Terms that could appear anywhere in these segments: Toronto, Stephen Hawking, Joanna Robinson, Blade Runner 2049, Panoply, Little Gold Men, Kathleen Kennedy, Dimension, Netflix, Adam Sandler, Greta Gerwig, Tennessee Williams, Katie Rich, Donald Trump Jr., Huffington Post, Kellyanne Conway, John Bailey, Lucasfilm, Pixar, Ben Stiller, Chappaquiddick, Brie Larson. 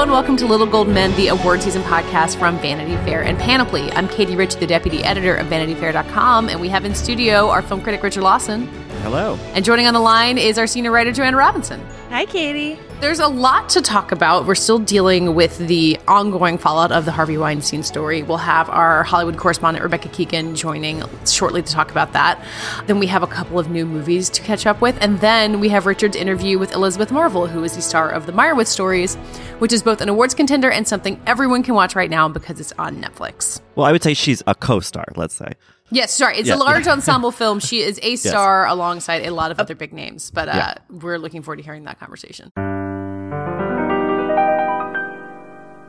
Hello and welcome to Little Gold Men, the award season podcast from Vanity Fair and Panoply. I'm Katie Rich, the deputy editor of VanityFair.com, and we have in studio our film critic, Richard Lawson. Hello. And joining on the line is our senior writer, Joanna Robinson. Hi, Katie. There's a lot to talk about. We're still dealing with the ongoing fallout of the Harvey Weinstein story. We'll have our Hollywood correspondent, Rebecca Keegan, joining shortly to talk about that. Then we have a couple of new movies to catch up with. And then we have Richard's interview with Elizabeth Marvel, who is the star of the Meyerowitz Stories, which is both an awards contender and something everyone can watch right now because it's on Netflix. Well, I would say she's a co-star, let's say. Yes, sorry. It's a large ensemble film. She is a star alongside a lot of other big names, but we're looking forward to hearing that conversation.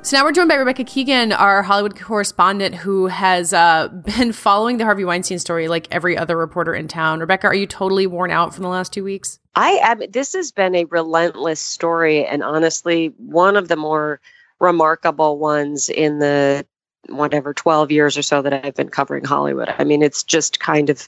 So now we're joined by Rebecca Keegan, our Hollywood correspondent, who has been following the Harvey Weinstein story like every other reporter in town. Rebecca, are you totally worn out from the last 2 weeks? I am. This has been a relentless story, and honestly, one of the more remarkable ones in the 12 years or so that I've been covering Hollywood. I mean, it's just kind of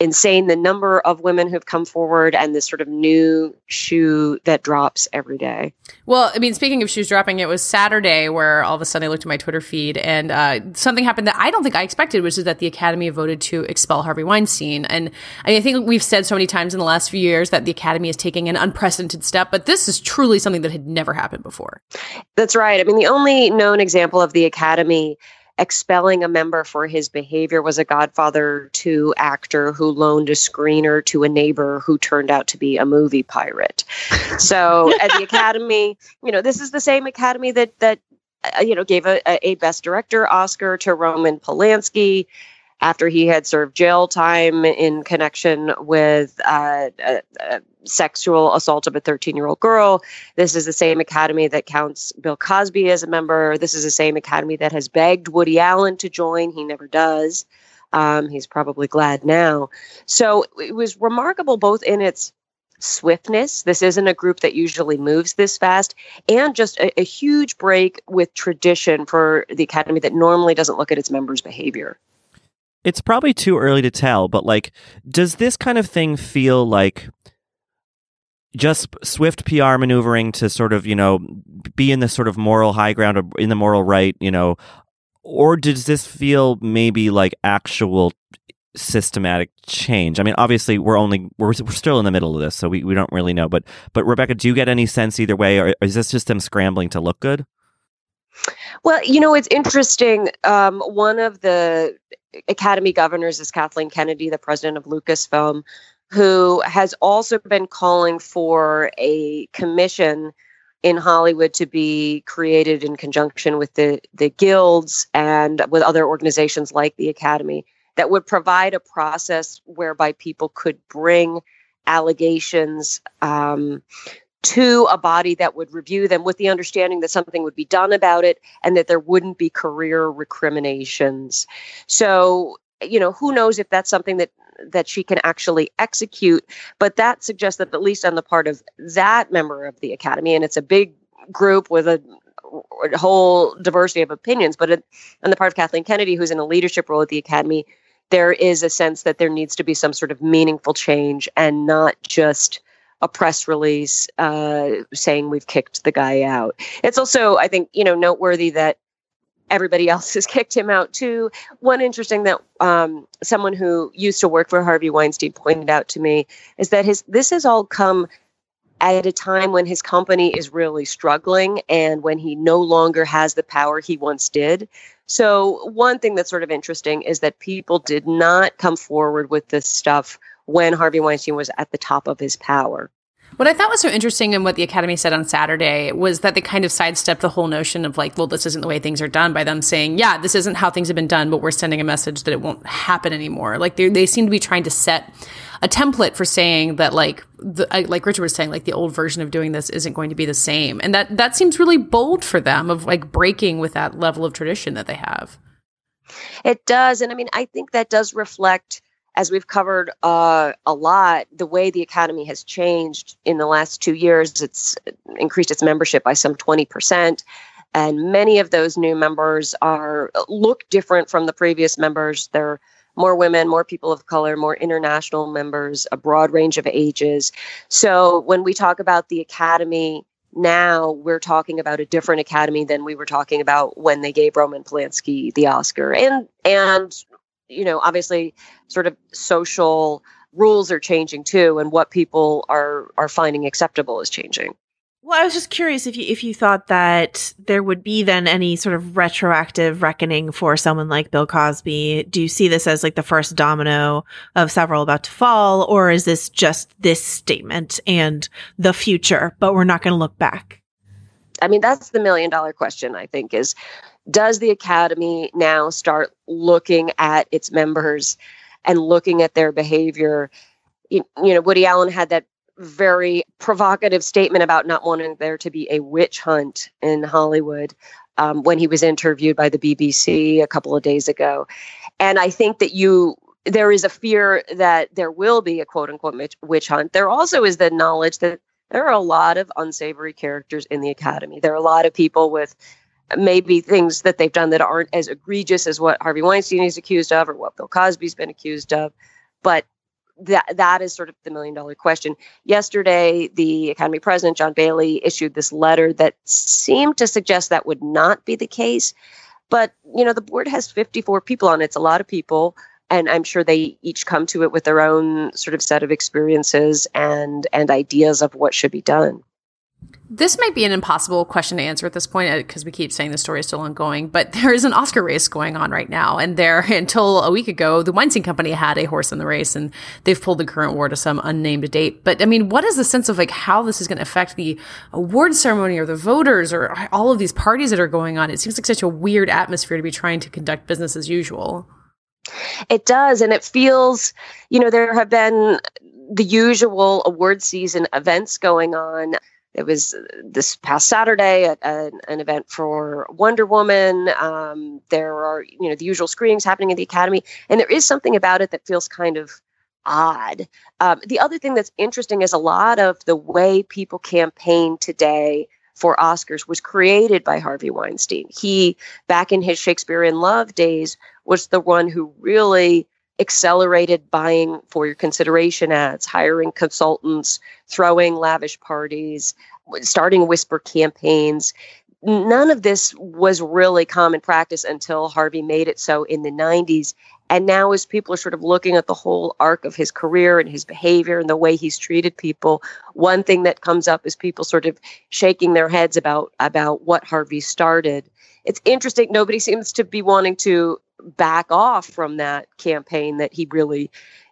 insane the number of women who've come forward and this sort of new shoe that drops every day. Well, I mean, speaking of shoes dropping, it was Saturday where all of a sudden I looked at my Twitter feed and something happened that I don't think I expected, which is that the Academy voted to expel Harvey Weinstein. And I mean, I think we've said so many times in the last few years that the Academy is taking an unprecedented step, but this is truly something that had never happened before. That's right. I mean, the only known example of the Academy expelling a member for his behavior was a Godfather 2 actor who loaned a screener to a neighbor who turned out to be a movie pirate. So at the Academy, you know, this is the same Academy that gave a Best Director Oscar to Roman Polanski after he had served jail time in connection with a sexual assault of a 13-year-old girl. This is the same Academy that counts Bill Cosby as a member. This is the same Academy that has begged Woody Allen to join. He never does. He's probably glad now. So it was remarkable both in its swiftness. This isn't a group that usually moves this fast, and just a huge break with tradition for the Academy that normally doesn't look at its members' behavior. It's probably too early to tell, but like, does this kind of thing feel like just swift PR maneuvering to sort of, you know, be in the sort of moral high ground or in the moral right, you know, or does this feel maybe like actual systematic change? I mean, obviously we're still in the middle of this, so we don't really know. But Rebecca, do you get any sense either way, or is this just them scrambling to look good? Well, you know, it's interesting. One of the Academy governors is Kathleen Kennedy, the president of Lucasfilm, who has also been calling for a commission in Hollywood to be created in conjunction with the guilds and with other organizations like the Academy that would provide a process whereby people could bring allegations to a body that would review them with the understanding that something would be done about it and that there wouldn't be career recriminations. So, you know, who knows if that's something that she can actually execute, but that suggests that at least on the part of that member of the Academy, and it's a big group with a whole diversity of opinions, but on the part of Kathleen Kennedy, who's in a leadership role at the Academy, there is a sense that there needs to be some sort of meaningful change and not just a press release saying we've kicked the guy out. It's also, I think, you know, noteworthy that everybody else has kicked him out too. One interesting that someone who used to work for Harvey Weinstein pointed out to me is that this has all come at a time when his company is really struggling and when he no longer has the power he once did. So one thing that's sort of interesting is that people did not come forward with this stuff when Harvey Weinstein was at the top of his power. What I thought was so interesting in what the Academy said on Saturday was that they kind of sidestepped the whole notion of like, well, this isn't the way things are done by them saying, yeah, this isn't how things have been done, but we're sending a message that it won't happen anymore. Like they seem to be trying to set a template for saying that like Richard was saying, like the old version of doing this isn't going to be the same. And that seems really bold for them of like breaking with that level of tradition that they have. It does. And I mean, I think that does reflect, as we've covered a lot, the way the Academy has changed in the last 2 years. It's increased its membership by some 20%. And many of those new members look different from the previous members. They're more women, more people of color, more international members, a broad range of ages. So when we talk about the Academy now we're talking about a different Academy than we were talking about when they gave Roman Polanski the Oscar. And you know, obviously sort of social rules are changing too, and what people are finding acceptable is changing. Well, I was just curious if you thought that there would be then any sort of retroactive reckoning for someone like Bill Cosby. Do you see this as like the first domino of several about to fall, or is this just this statement and the future, but we're not going to look back? I mean, that's the $1 million question, I think, is does the Academy now start looking at its members and looking at their behavior? You know, Woody Allen had that very provocative statement about not wanting there to be a witch hunt in Hollywood when he was interviewed by the BBC a couple of days ago. And I think that there is a fear that there will be a quote unquote witch hunt. There also is the knowledge that there are a lot of unsavory characters in the Academy. There are a lot of people with maybe things that they've done that aren't as egregious as what Harvey Weinstein is accused of or what Bill Cosby's been accused of. But that is sort of the $1 million question. Yesterday, the Academy President, John Bailey, issued this letter that seemed to suggest that would not be the case. But, you know, the board has 54 people on it. It's a lot of people. And I'm sure they each come to it with their own sort of set of experiences and ideas of what should be done. This might be an impossible question to answer at this point because we keep saying the story is still ongoing, but there is an Oscar race going on right now. And there, until a week ago, the Weinstein Company had a horse in the race, and they've pulled the current award to some unnamed date. But I mean, what is the sense of like how this is going to affect the award ceremony or the voters or all of these parties that are going on? It seems like such a weird atmosphere to be trying to conduct business as usual. It does. And it feels, you know, there have been the usual award season events going on. It was this past Saturday at an event for Wonder Woman. There are, you know, the usual screenings happening at the Academy. And there is something about it that feels kind of odd. The other thing that's interesting is a lot of the way people campaign today for Oscars was created by Harvey Weinstein. He, back in his Shakespeare in Love days, was the one who really accelerated buying for your consideration ads, hiring consultants, throwing lavish parties, starting whisper campaigns. None of this was really common practice until Harvey made it so in the 90s. And now as people are sort of looking at the whole arc of his career and his behavior and the way he's treated people, one thing that comes up is people sort of shaking their heads about what Harvey started. It's interesting. Nobody seems to be wanting to back off from that campaign that he really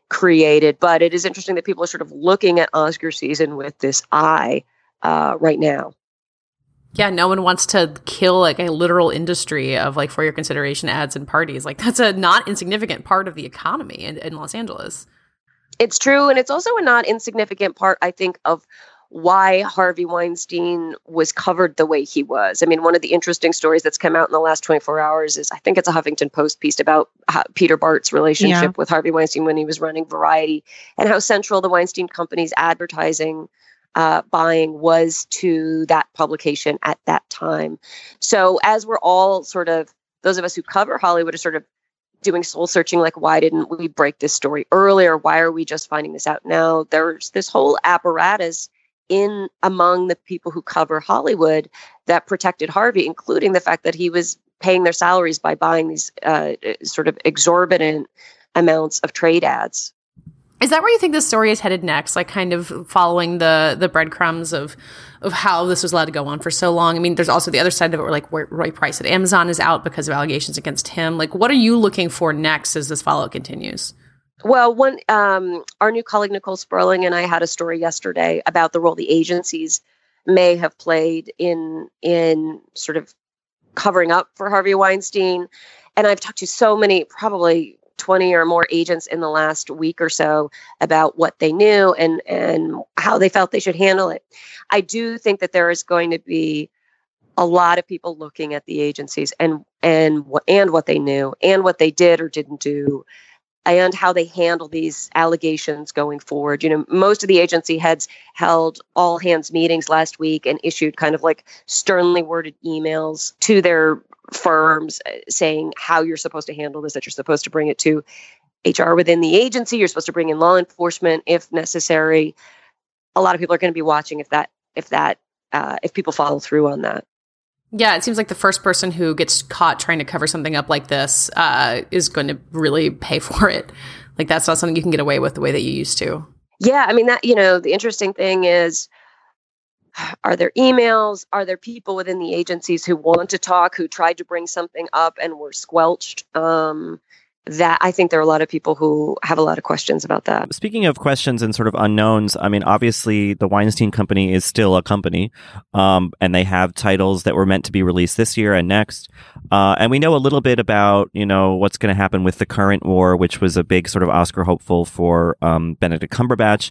created. But it is interesting that people are sort of looking at Oscar season with this eye right now. Yeah, no one wants to kill like a literal industry of like for your consideration ads and parties. Like that's a not insignificant part of the economy in Los Angeles. It's true. And it's also a not insignificant part, I think, of why Harvey Weinstein was covered the way he was. I mean, one of the interesting stories that's come out in the last 24 hours is, I think it's a Huffington Post piece about Peter Bart's relationship with Harvey Weinstein when he was running Variety, and how central the Weinstein Company's advertising buying was to that publication at that time. So as we're all sort of, those of us who cover Hollywood are sort of doing soul searching, like, why didn't we break this story earlier? Why are we just finding this out now? There's this whole apparatus in among the people who cover Hollywood that protected Harvey, including the fact that he was paying their salaries by buying these sort of exorbitant amounts of trade ads. Is that where you think this story is headed next? Like kind of following the breadcrumbs of how this was allowed to go on for so long. I mean, there's also the other side of it where like Roy Price at Amazon is out because of allegations against him. Like, what are you looking for next as this follow-up continues? Well, one, our new colleague, Nicole Sperling, and I had a story yesterday about the role the agencies may have played in sort of covering up for Harvey Weinstein. And I've talked to so many, probably 20 or more agents in the last week or so about what they knew and how they felt they should handle it. I do think that there is going to be a lot of people looking at the agencies and what they knew and what they did or didn't do, and how they handle these allegations going forward. You know, most of the agency heads held all hands meetings last week and issued kind of like sternly worded emails to their firms saying how you're supposed to handle this, that you're supposed to bring it to HR within the agency. You're supposed to bring in law enforcement if necessary. A lot of people are going to be watching if that if people follow through on that. Yeah, it seems like the first person who gets caught trying to cover something up like this is going to really pay for it. Like, that's not something you can get away with the way that you used to. Yeah, I mean, that, you know, the interesting thing is, are there emails? Are there people within the agencies who want to talk, who tried to bring something up and were squelched? That I think there are a lot of people who have a lot of questions about that. Speaking of questions and sort of unknowns, I mean, obviously the Weinstein Company is still a company, and they have titles that were meant to be released this year and next. And we know a little bit about, you know, what's going to happen with The Current War, which was a big sort of Oscar hopeful for Benedict Cumberbatch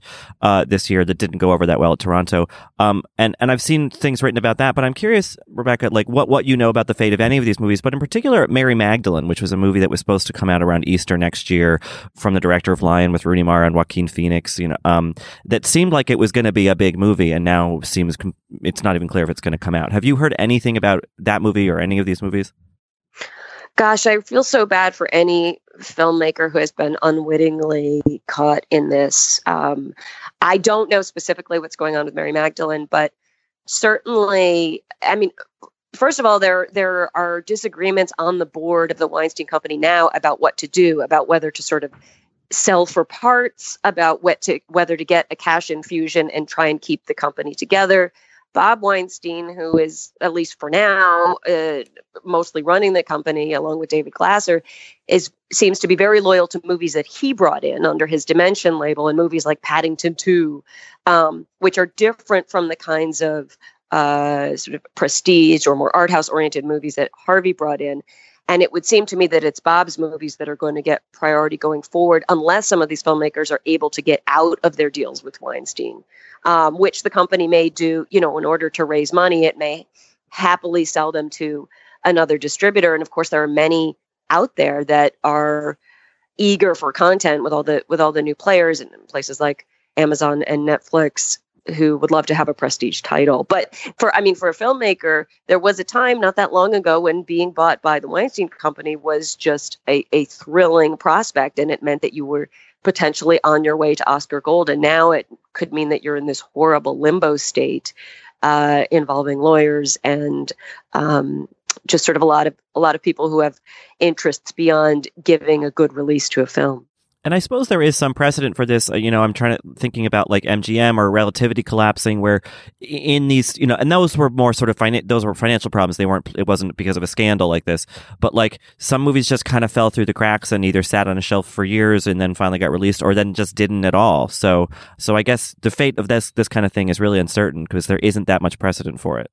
this year that didn't go over that well at Toronto. And I've seen things written about that, but I'm curious, Rebecca, like what you know about the fate of any of these movies, but in particular Mary Magdalene, which was a movie that was supposed to come out around Easter next year from the director of Lion with Rooney Mara and Joaquin Phoenix, you know, that seemed like it was going to be a big movie and now seems it's not even clear if it's going to come out. Have you heard anything about that movie or any of these movies? Gosh, I feel so bad for any filmmaker who has been unwittingly caught in this. I don't know specifically what's going on with Mary Magdalene, but certainly, I mean, first of all, there are disagreements on the board of the Weinstein Company now about what to do, about whether to sort of sell for parts, about whether to get a cash infusion and try and keep the company together. Bob Weinstein, who is, at least for now, mostly running the company along with David Glasser, seems to be very loyal to movies that he brought in under his Dimension label, and movies like Paddington 2, which are different from the kinds of sort of prestige or more art house oriented movies that Harvey brought in. And it would seem to me that it's Bob's movies that are going to get priority going forward, unless some of these filmmakers are able to get out of their deals with Weinstein, which the company may do, you know, in order to raise money. It may happily sell them to another distributor. And of course, there are many out there that are eager for content with all the new players and places like Amazon and Netflix, who would love to have a prestige title. But for a filmmaker, there was a time not that long ago when being bought by the Weinstein Company was just a thrilling prospect, and it meant that you were potentially on your way to Oscar gold. And now it could mean that you're in this horrible limbo state involving lawyers and just sort of a lot of people who have interests beyond giving a good release to a film. And I suppose there is some precedent for this. You know, I'm thinking about like MGM or relativity collapsing, where in these, you know, and those were more sort of those were financial problems. They weren't, it wasn't because of a scandal like this, but like some movies just kind of fell through the cracks and either sat on a shelf for years and then finally got released, or then just didn't at all. So I guess the fate of this kind of thing is really uncertain because there isn't that much precedent for it.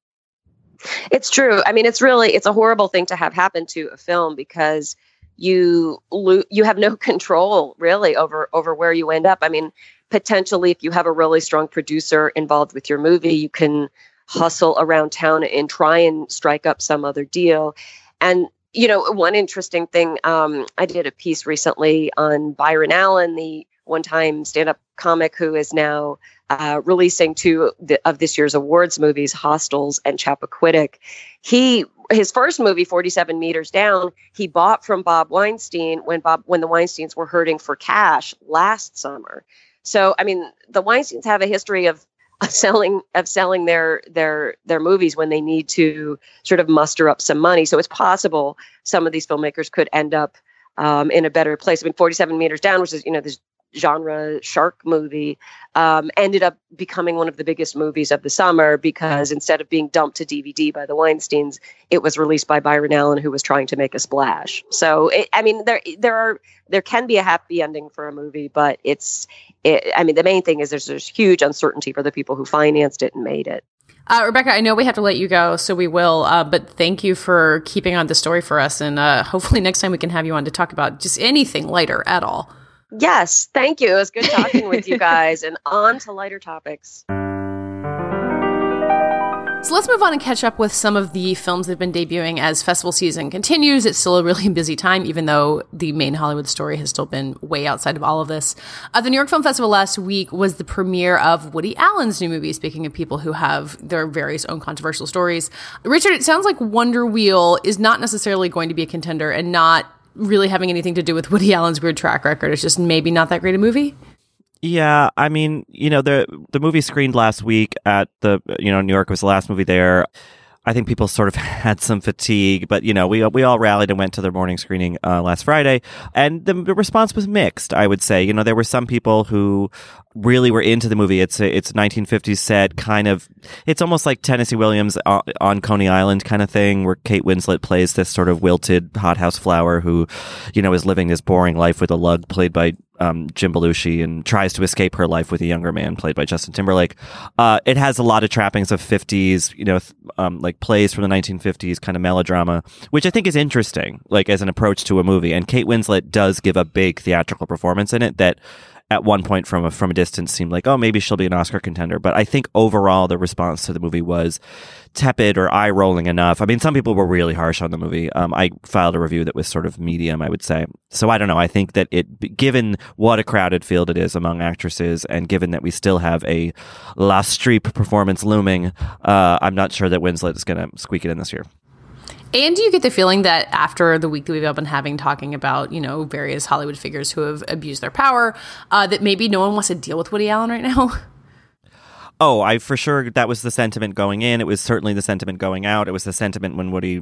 It's true. I mean, it's a horrible thing to have happen to a film, because you have no control really over where you end up. I mean, potentially, if you have a really strong producer involved with your movie, you can hustle around town and try and strike up some other deal. And, you know, one interesting thing, I did a piece recently on Byron Allen, the one-time stand-up comic who is now releasing two of this year's awards movies, Hostels and Chappaquiddick. His first movie, 47 Meters Down, he bought from Bob Weinstein when the Weinsteins were hurting for cash last summer. So, I mean, the Weinsteins have a history of selling their movies when they need to sort of muster up some money. So it's possible some of these filmmakers could end up in a better place. I mean, 47 Meters Down, which is, you know, this genre shark movie, ended up becoming one of the biggest movies of the summer, because instead of being dumped to DVD by the Weinsteins, it was released by Byron Allen, who was trying to make a splash. So, there can be a happy ending for a movie, but the main thing is there's huge uncertainty for the people who financed it and made it. Rebecca, I know we have to let you go, so we will. But thank you for keeping on the story for us, and hopefully next time we can have you on to talk about just anything lighter at all. Yes, thank you. It was good talking with you guys, and on to lighter topics. So let's move on and catch up with some of the films that have been debuting as festival season continues. It's still a really busy time, even though the main Hollywood story has still been way outside of all of this. The New York Film Festival last week was the premiere of Woody Allen's new movie, speaking of people who have their various own controversial stories. Richard, it sounds like Wonder Wheel is not necessarily going to be a contender, and not really having anything to do with Woody Allen's weird track record. It's just maybe not that great a movie. Yeah, I mean, you know, the movie screened last week at the, you know, New York was the last movie there. I think people sort of had some fatigue, but, you know, we all rallied and went to their morning screening last Friday, and the response was mixed, I would say. You know, there were some people who really were into the movie. It's 1950s set, kind of, it's almost like Tennessee Williams on Coney Island kind of thing, where Kate Winslet plays this sort of wilted hothouse flower who, you know, is living this boring life with a lug played by Jim Belushi, and tries to escape her life with a younger man played by Justin Timberlake. It has a lot of trappings of 50s, you know, like plays from the 1950s, kind of melodrama, which I think is interesting, like as an approach to a movie. And Kate Winslet does give a big theatrical performance in it that at one point from a distance seemed like, oh, maybe she'll be an Oscar contender. But I think overall the response to the movie was tepid or eye-rolling enough. I mean, some people were really harsh on the movie. I filed a review that was sort of medium, I would say. So I don't know. I think that it, given what a crowded field it is among actresses, and given that we still have a La Streep performance looming, I'm not sure that Winslet is going to squeak it in this year. And do you get the feeling that after the week that we've all been having, talking about, you know, various Hollywood figures who have abused their power, that maybe no one wants to deal with Woody Allen right now? Oh, I for sure, that was the sentiment going in. It was certainly the sentiment going out. It was the sentiment when Woody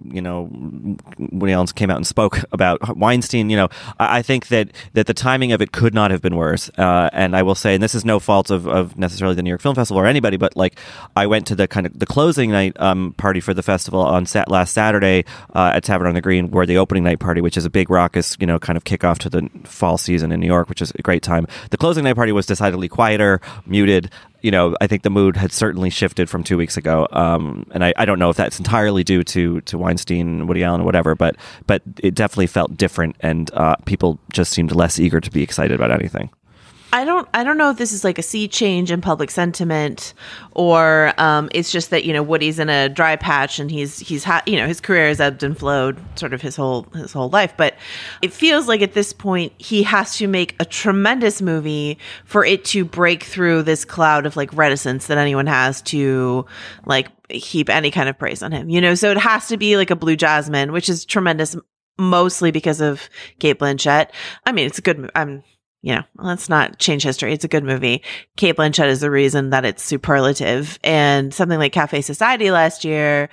Allen came out and spoke about Weinstein. You know, I think that the timing of it could not have been worse. And I will say, and this is no fault of necessarily the New York Film Festival or anybody, but like I went to the kind of the closing night party for the festival on last Saturday at Tavern on the Green, where the opening night party, which is a big raucous, you know, kind of kickoff to the fall season in New York, which is a great time. The closing night party was decidedly quieter, muted. You know, I think the mood had certainly shifted from 2 weeks ago. And I don't know if that's entirely due to Weinstein, Woody Allen, or whatever, but it definitely felt different, and people just seemed less eager to be excited about anything. I don't know if this is like a sea change in public sentiment, or it's just that, you know, Woody's in a dry patch, and you know, his career has ebbed and flowed sort of his whole life. But it feels like at this point he has to make a tremendous movie for it to break through this cloud of like reticence that anyone has to like heap any kind of praise on him. You know, so it has to be like a Blue Jasmine, which is tremendous mostly because of Cate Blanchett. I mean, it's a good movie. You know, let's not change history. It's a good movie. Cate Blanchett is the reason that it's superlative. And something like Cafe Society last year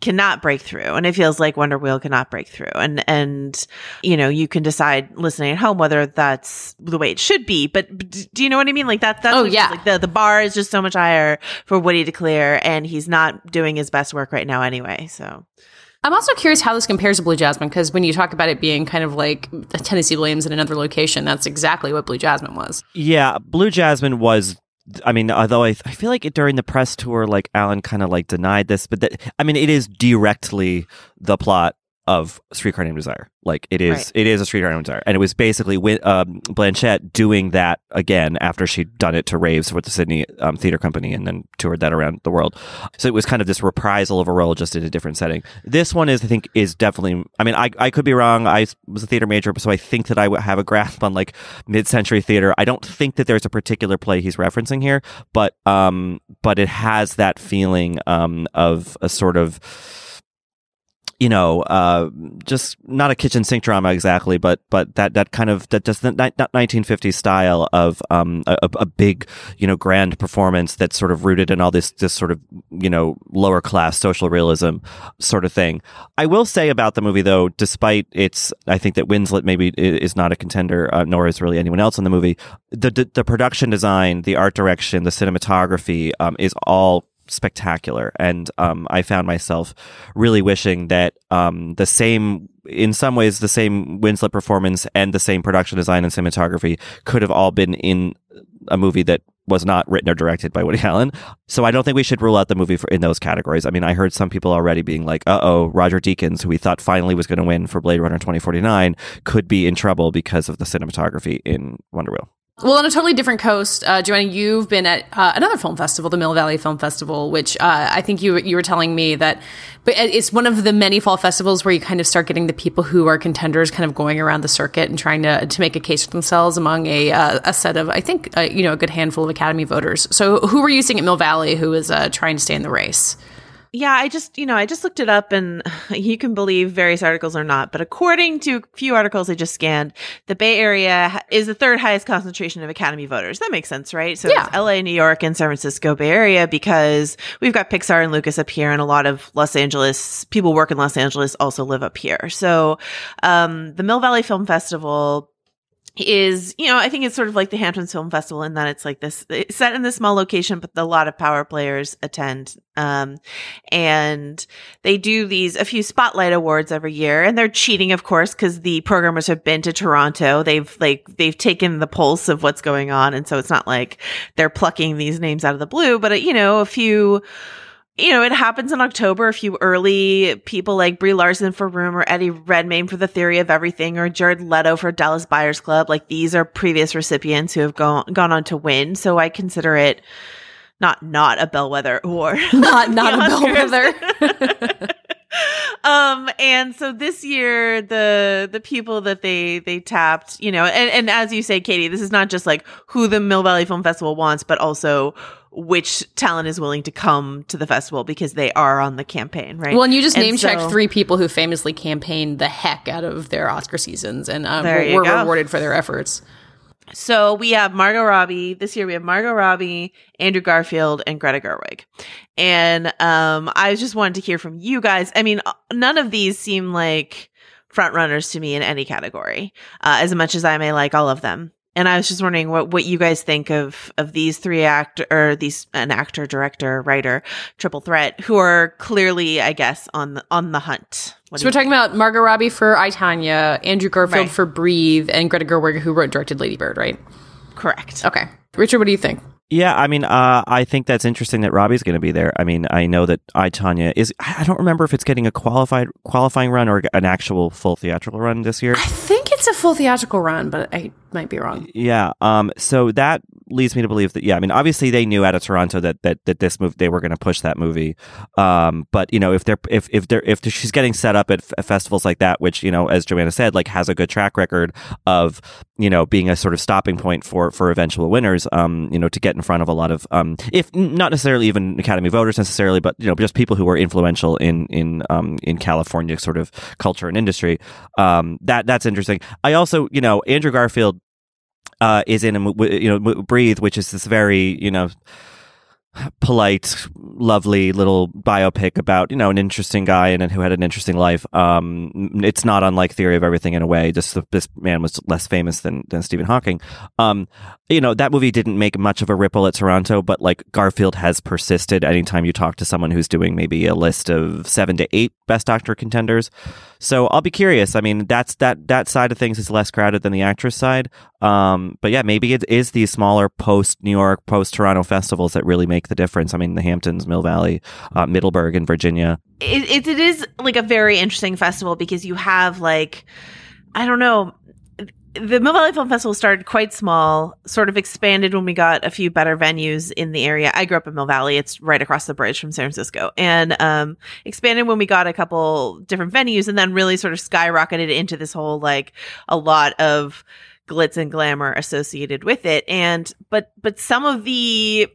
cannot break through. And it feels like Wonder Wheel cannot break through. And you know, you can decide listening at home whether that's the way it should be. But do you know what I mean? Like that's oh, yeah. Like the bar is just so much higher for Woody to clear. And he's not doing his best work right now anyway. So I'm also curious how this compares to Blue Jasmine, because when you talk about it being kind of like Tennessee Williams in another location, that's exactly what Blue Jasmine was. Yeah, Blue Jasmine was, I mean, although I feel like during the press tour, like Allen kind of like denied this, but I mean, it is directly the plot of Streetcar Named Desire. Like it is, right. It is a Streetcar Named Desire. And it was basically Blanchett doing that again after she'd done it to raves with the Sydney Theatre Company and then toured that around the world. So it was kind of this reprisal of a role just in a different setting. This one is, I think, is definitely, I mean, I could be wrong. I was a theater major, so I think that I have a grasp on like mid-century theater. I don't think that there's a particular play he's referencing here, but it has that feeling of a sort of, you know, just not a kitchen sink drama exactly, but that kind of, that just the 1950s style of a big, you know, grand performance that's sort of rooted in all this sort of, you know, lower class social realism sort of thing. I will say about the movie though, despite its, I think that Winslet maybe is not a contender, nor is really anyone else in the movie. The production design, the art direction, the cinematography is all spectacular, and I found myself really wishing that the same, in some ways, the same Winslet performance and the same production design and cinematography could have all been in a movie that was not written or directed by Woody Allen. So I don't think we should rule out the movie in those categories. I mean, I heard some people already being like, Roger Deakins, who we thought finally was going to win for Blade Runner 2049, could be in trouble because of the cinematography in Wonder Wheel. Well, on a totally different coast, Joanna, you've been at another film festival, the Mill Valley Film Festival, which I think you were telling me that, but it's one of the many fall festivals where you kind of start getting the people who are contenders kind of going around the circuit and trying to make a case for themselves among a set of, I think, you know, a good handful of Academy voters. So who were you seeing at Mill Valley who is trying to stay in the race? Yeah, I just looked it up, and you can believe various articles or not, but according to a few articles I just scanned, the Bay Area is the third highest concentration of Academy voters. That makes sense, right? So it's LA, New York, and San Francisco Bay Area, because we've got Pixar and Lucas up here, and a lot of Los Angeles people work in Los Angeles also live up here. So the Mill Valley Film Festival is, I think it's sort of like the Hamptons Film Festival in that it's like this, it's set in this small location, but a lot of power players attend. And they do a few spotlight awards every year, and they're cheating, of course, because the programmers have been to Toronto. They've taken the pulse of what's going on. And so it's not like they're plucking these names out of the blue, but it happens in October. A few early people like Brie Larson for Room, or Eddie Redmayne for The Theory of Everything, or Jared Leto for Dallas Buyers Club. Like, these are previous recipients who have gone on to win. So I consider it not a bellwether award. Not a bellwether. And so this year, the people that they tapped, and as you say, Katie, this is not just like who the Mill Valley Film Festival wants, but also which talent is willing to come to the festival because they are on the campaign, right? Well, and you just name-checked three people who famously campaigned the heck out of their Oscar seasons and were rewarded for their efforts. So we have Margot Robbie. This year we have Margot Robbie, Andrew Garfield, and Greta Gerwig. And I just wanted to hear from you guys. I mean, none of these seem like front runners to me in any category, as much as I may like all of them. And I was just wondering what you guys think of these three an actor, director, writer, triple threat, who are clearly, I guess, on the hunt. So we're talking about Margot Robbie for I, Tonya, Andrew Garfield for Breathe, and Greta Gerwig, who wrote and directed Lady Bird, right? Correct. Okay. Richard, what do you think? Yeah, I mean, I think that's interesting that Robbie's going to be there. I mean, I know that I, Tonya is, I don't remember if it's getting a qualifying run or an actual full theatrical run this year. I think it's a full theatrical run, but I might be wrong. Yeah. So that leads me to believe that, yeah, I mean, obviously they knew out of Toronto that this movie, they were going to push that movie. But, if she's getting set up at festivals like that, which, as Joanna said, like has a good track record of, being a sort of stopping point for eventual winners, to get in front of a lot of, if not necessarily even Academy voters necessarily, but just people who are influential in California sort of culture and industry. That's interesting. I also, Andrew Garfield is in Breathe, which is this very polite, lovely little biopic about an interesting guy and who had an interesting life. It's not unlike Theory of Everything in a way. Just this man was less famous than Stephen Hawking. That movie didn't make much of a ripple at Toronto, but like Garfield has persisted. Anytime you talk to someone who's doing maybe a list of 7 to 8 Best Actor contenders, so I'll be curious. I mean, that's that side of things is less crowded than the actress side. But yeah, maybe it is these smaller post New York, post Toronto festivals that really make the difference. I mean, the Hamptons, Mill Valley, Middleburg, and Virginia. It is like a very interesting festival because you have like, I don't know, the Mill Valley Film Festival started quite small, sort of expanded when we got a few better venues in the area. I grew up in Mill Valley. It's right across the bridge from San Francisco. And expanded when we got a couple different venues, and then really sort of skyrocketed into this whole like a lot of glitz and glamour associated with it. And but some of the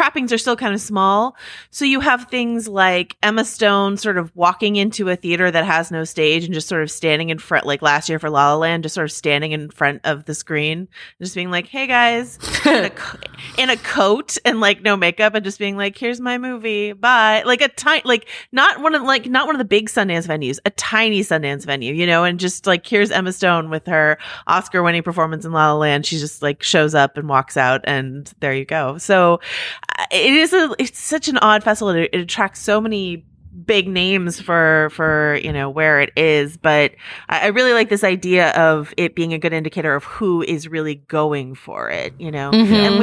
trappings are still kind of small, so you have things like Emma Stone sort of walking into a theater that has no stage and just sort of standing in front, like last year for La La Land, just sort of standing in front of the screen just being like, hey guys, in a coat and like no makeup, and just being like, here's my movie, bye. Like a tiny, like not one of the big Sundance venues, a tiny Sundance venue, and just like, here's Emma Stone with her Oscar-winning performance in La La Land. She just like shows up and walks out, and there you go. So it's such an odd festival. It attracts so many big names for where it is, but I really like this idea of it being a good indicator of who is really going for it, Mm-hmm. And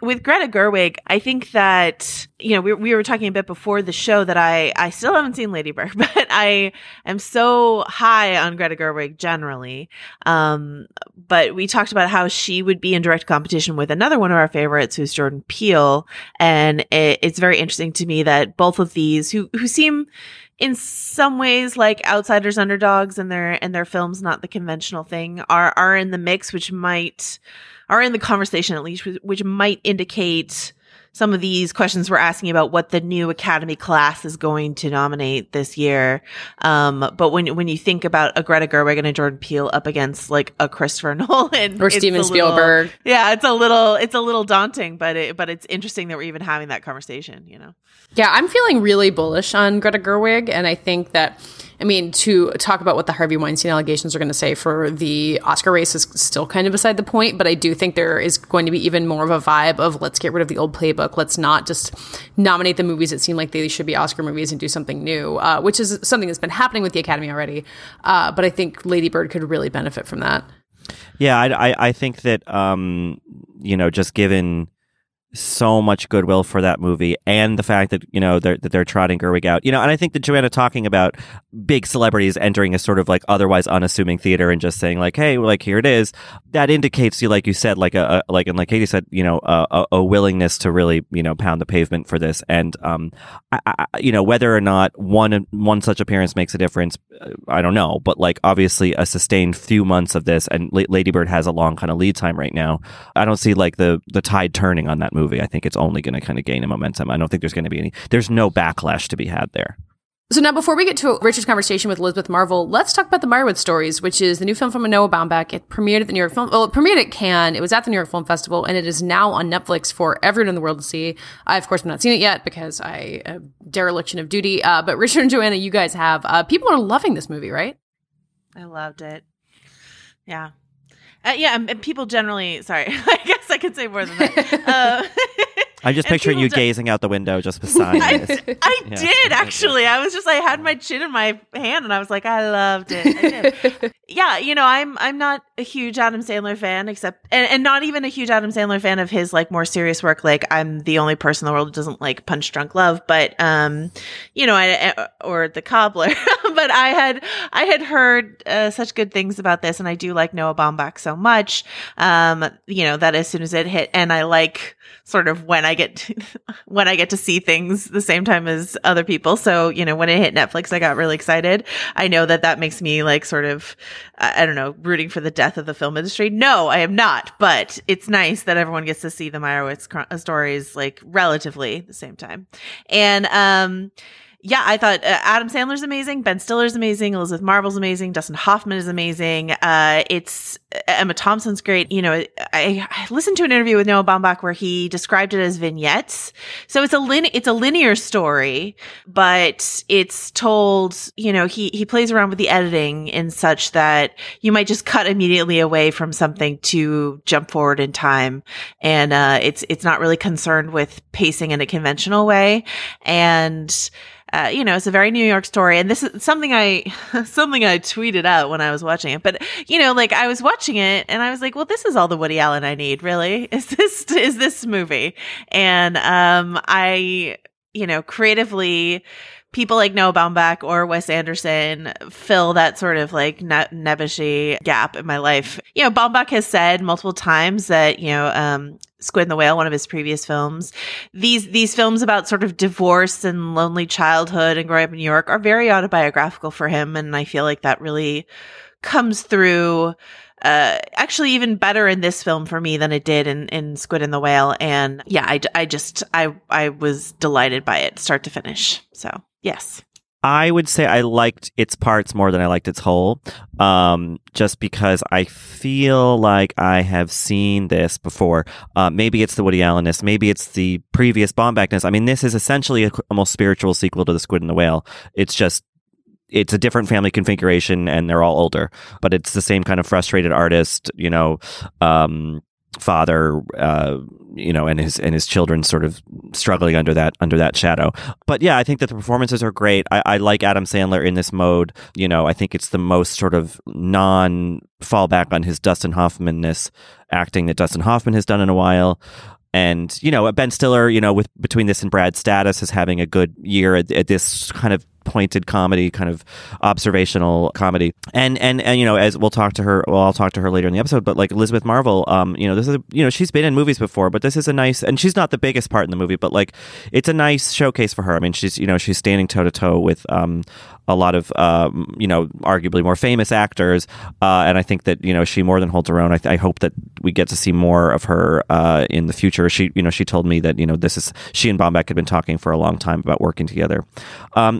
with Greta Gerwig, I think that we were talking a bit before the show that I still haven't seen Lady Bird, but I am so high on Greta Gerwig generally. But we talked about how she would be in direct competition with another one of our favorites, who's Jordan Peele, and it's very interesting to me that both of these who seem in some ways like outsiders, underdogs, and their films not the conventional thing, are in the mix, which might, are in the conversation at least, which might indicate some of these questions we're asking about what the new Academy class is going to nominate this year. But when you think about a Greta Gerwig and a Jordan Peele up against like a Christopher Nolan or Steven Spielberg, it's a little daunting, but it's interesting that we're even having that conversation, you know? Yeah, I'm feeling really bullish on Greta Gerwig, and I think that, I mean, to talk about what the Harvey Weinstein allegations are going to say for the Oscar race is still kind of beside the point, but I do think there is going to be even more of a vibe of let's get rid of the old playbook. Let's not just nominate the movies that seem like they should be Oscar movies and do something new, which is something that's been happening with the Academy already. But I think Lady Bird could really benefit from that. Yeah, I think that, you know, just given so much goodwill for that movie, and the fact that, you know, they're trotting Gerwig out, you know, and I think that Joanna talking about big celebrities entering a sort of like otherwise unassuming theater and just saying like, hey, like here it is, that indicates, you like you said, like a like, and like Katie said, you know, a willingness to really, you know, pound the pavement for this. And I, you know, whether or not one such appearance makes a difference, I don't know, but like obviously a sustained few months of this, and Lady Bird has a long kind of lead time right now. I don't see like the tide turning on that movie. I think it's only going to kind of gain a momentum. I don't think there's going to be any, there's no backlash to be had there. So now before we get to Richard's conversation with Elizabeth Marvel, let's talk about the Meyerowitz Stories, which is the new film from Noah Baumbach. It premiered at the New York Film, well, it premiered at Cannes, it was at the New York Film Festival, and it is now on Netflix for everyone in the world to see. I, of course, have not seen it yet because I have dereliction of duty, but Richard and Joanna, you guys have. People are loving this movie, right? I loved it. Yeah. Yeah, and people generally, sorry, I guess I could say more than that. I'm just picturing you gazing out the window just beside this. I did, actually. I had my chin in my hand, and I was like, I loved it. I did. Yeah, you know, I'm not a huge Adam Sandler fan, except, and not even a huge Adam Sandler fan of his, like, more serious work. Like, I'm the only person in the world who doesn't like Punch Drunk Love, but, you know, or The Cobbler. But I had heard such good things about this, and I do like Noah Baumbach so much, you know, that as soon as it hit, and I like sort of when I get to see things the same time as other people. So, you know, when it hit Netflix, I got really excited. I know that makes me like sort of, I don't know, rooting for the death of the film industry. No, I am not. But it's nice that everyone gets to see the Meyerowitz stories like relatively the same time. And, yeah, I thought Adam Sandler's amazing, Ben Stiller's amazing, Elizabeth Marvel's amazing, Dustin Hoffman is amazing. It's Emma Thompson's great. You know, I listened to an interview with Noah Baumbach where he described it as vignettes. So it's a linear story, but it's told, you know, he plays around with the editing in such that you might just cut immediately away from something to jump forward in time. And it's not really concerned with pacing in a conventional way. And you know, it's a very New York story. And this is something I tweeted out when I was watching it. But, you know, like I was watching it and I was like, well, this is all the Woody Allen I need, really. Is this movie? And I, you know, creatively, people like Noah Baumbach or Wes Anderson fill that sort of like nebbishy gap in my life. You know, Baumbach has said multiple times that, you know, Squid and the Whale, one of his previous films, these films about sort of divorce and lonely childhood and growing up in New York are very autobiographical for him. And I feel like that really comes through actually even better in this film for me than it did in Squid and the Whale. And yeah, I was delighted by it start to finish. So. Yes. I would say I liked its parts more than I liked its whole, just because I feel like I have seen this before. Maybe it's the Woody Allenness. Maybe it's the previous Baumbachness. I mean, this is essentially an almost spiritual sequel to The Squid and the Whale. It's just, it's a different family configuration and they're all older, but it's the same kind of frustrated artist, you know, father, you know, and his children sort of struggling under that shadow. But yeah, I think that the performances are great. I like Adam Sandler in this mode. You know, I think it's the most sort of non-fallback on his Dustin Hoffman-ness acting that Dustin Hoffman has done in a while. And, you know, Ben Stiller, you know, with between this and Brad Status is having a good year at this kind of pointed comedy, kind of observational comedy. And you know, as we'll talk to her, well, I'll talk to her later in the episode, but like Elizabeth Marvel, you know, this is, you know, she's been in movies before, but this is a nice, and she's not the biggest part in the movie, but like, it's a nice showcase for her. I mean, she's, you know, she's standing toe to toe with a lot of, you know, arguably more famous actors. And I think that, you know, she more than holds her own. I hope that we get to see more of her in the future. She, you know, she told me that, you know, this is, she and Bombeck had been talking for a long time about working together.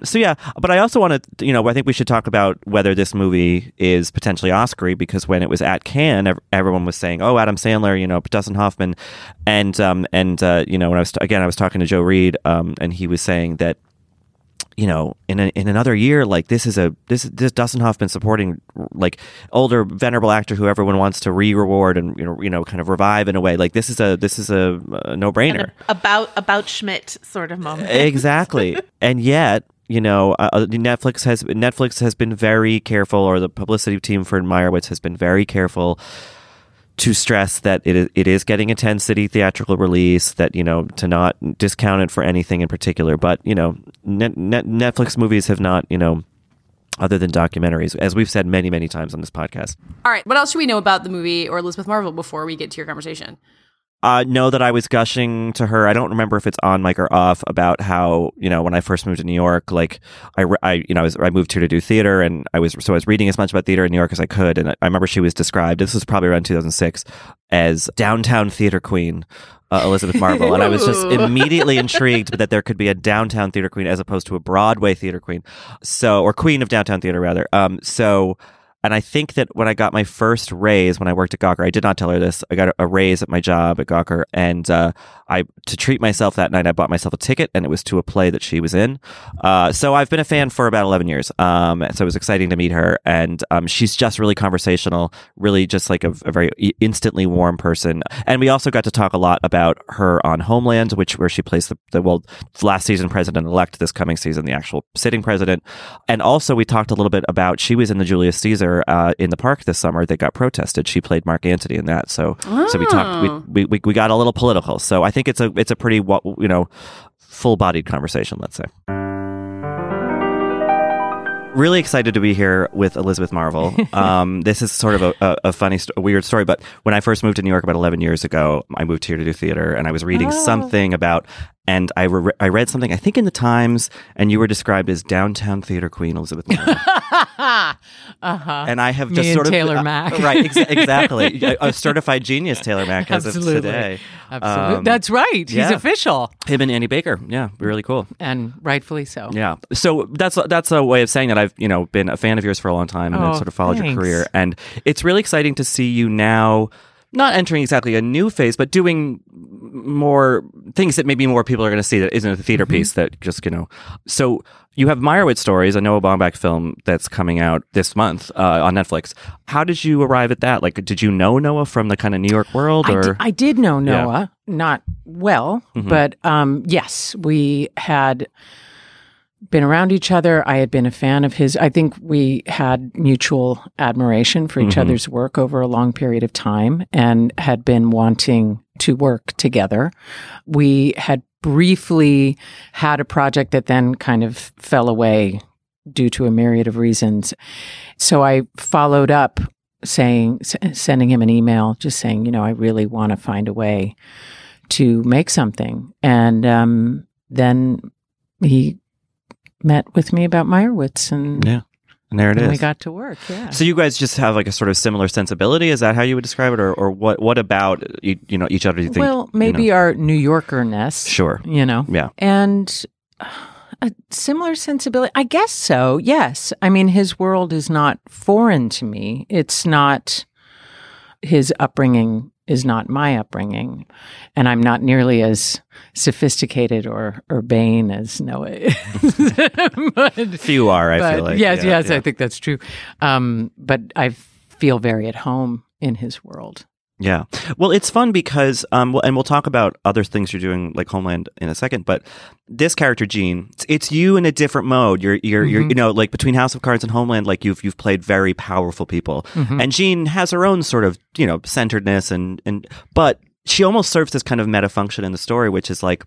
So yeah, but I also want to, you know, I think we should talk about whether this movie is potentially Oscar-y, because when it was at Cannes, everyone was saying, oh, Adam Sandler, you know, Dustin Hoffman. And you know, when I was, again, I was talking to Joe Reed, and he was saying that, you know, in another year, like this Dustin Hoffman supporting like older venerable actor who everyone wants to reward and you know kind of revive in a way, like this is a no brainer, about Schmidt sort of moment. Exactly. And yet, you know, Netflix has been very careful, or the publicity team for Meyerowitz has been very careful to stress that it is getting a 10-city theatrical release, that, you know, to not discount it for anything in particular. But, you know, Netflix movies have not, you know, other than documentaries, as we've said many, many times on this podcast. All right. What else should we know about the movie or Elizabeth Marvel before we get to your conversation? Know that I was gushing to her. I don't remember if it's on mic or off, about how, you know, when I first moved to New York, like I moved here to do theater, and I was reading as much about theater in New York as I could. And I remember she was described, this was probably around 2006, as downtown theater queen, Elizabeth Marvel. And I was just immediately intrigued that there could be a downtown theater queen as opposed to a Broadway theater queen. So, or queen of downtown theater rather. And I think that when I got my first raise, when I worked at Gawker, I did not tell her this, I got a raise at my job at Gawker, and to treat myself that night, I bought myself a ticket, and it was to a play that she was in. So I've been a fan for about 11 years. So it was exciting to meet her, and she's just really conversational, really just like a very instantly warm person. And we also got to talk a lot about her on Homeland, where she plays the last season president-elect, this coming season, the actual sitting president. And also we talked a little bit about, she was in the Julius Caesar, in the park this summer that got protested. She played Mark Antony in that, so we talked. We got a little political. So I think it's a pretty, you know, full-bodied conversation, let's say. Really excited to be here with Elizabeth Marvel. This is sort of a funny, weird story, but when I first moved to New York about 11 years ago, I moved here to do theater, and I was reading something about, and I read something, I think in the Times, and you were described as downtown theater queen Elizabeth Marvel. And I have just sort of Taylor Mack. Right, exactly. A certified genius Taylor Mack as of today. Absolutely. That's right. Yeah. He's official. Him and Annie Baker. Yeah, really cool. And rightfully so. Yeah. So that's a way of saying that I've, you know, been a fan of yours for a long time, and I've sort of followed your career. And it's really exciting to see you now, not entering exactly a new phase, but doing more things that maybe more people are going to see that isn't a theater piece, that just, you know. So you have Meyerowitz Stories, a Noah Baumbach film that's coming out this month on Netflix. How did you arrive at that? Like, did you know Noah from the kind of New York world? Or I did know Noah, not well, but yes, we had been around each other. I had been a fan of his. I think we had mutual admiration for each other's work over a long period of time, and had been wanting to work together. We had briefly had a project that then kind of fell away due to a myriad of reasons. So I followed up sending him an email, just saying, you know, I really want to find a way to make something. And then he met with me about Meyerowitz, and there it is. We got to work. Yeah. So you guys just have like a sort of similar sensibility. Is that how you would describe it, or what? What about you know each other? Do you think? Well, maybe our New Yorker-ness. Sure. You know. Yeah. And a similar sensibility, I guess so. Yes. I mean, his world is not foreign to me. It's not, his upbringing is not my upbringing, and I'm not nearly as sophisticated or urbane as Noah is. Few are, I feel like. Yes, I think that's true. But I feel very at home in his world. Yeah. Well, it's fun because, and we'll talk about other things you're doing, like Homeland, in a second, but this character, Jean, it's you in a different mode. You're you know, like between House of Cards and Homeland, like you've played very powerful people. And Jean has her own sort of, you know, centeredness, and but she almost serves this kind of meta function in the story, which is like,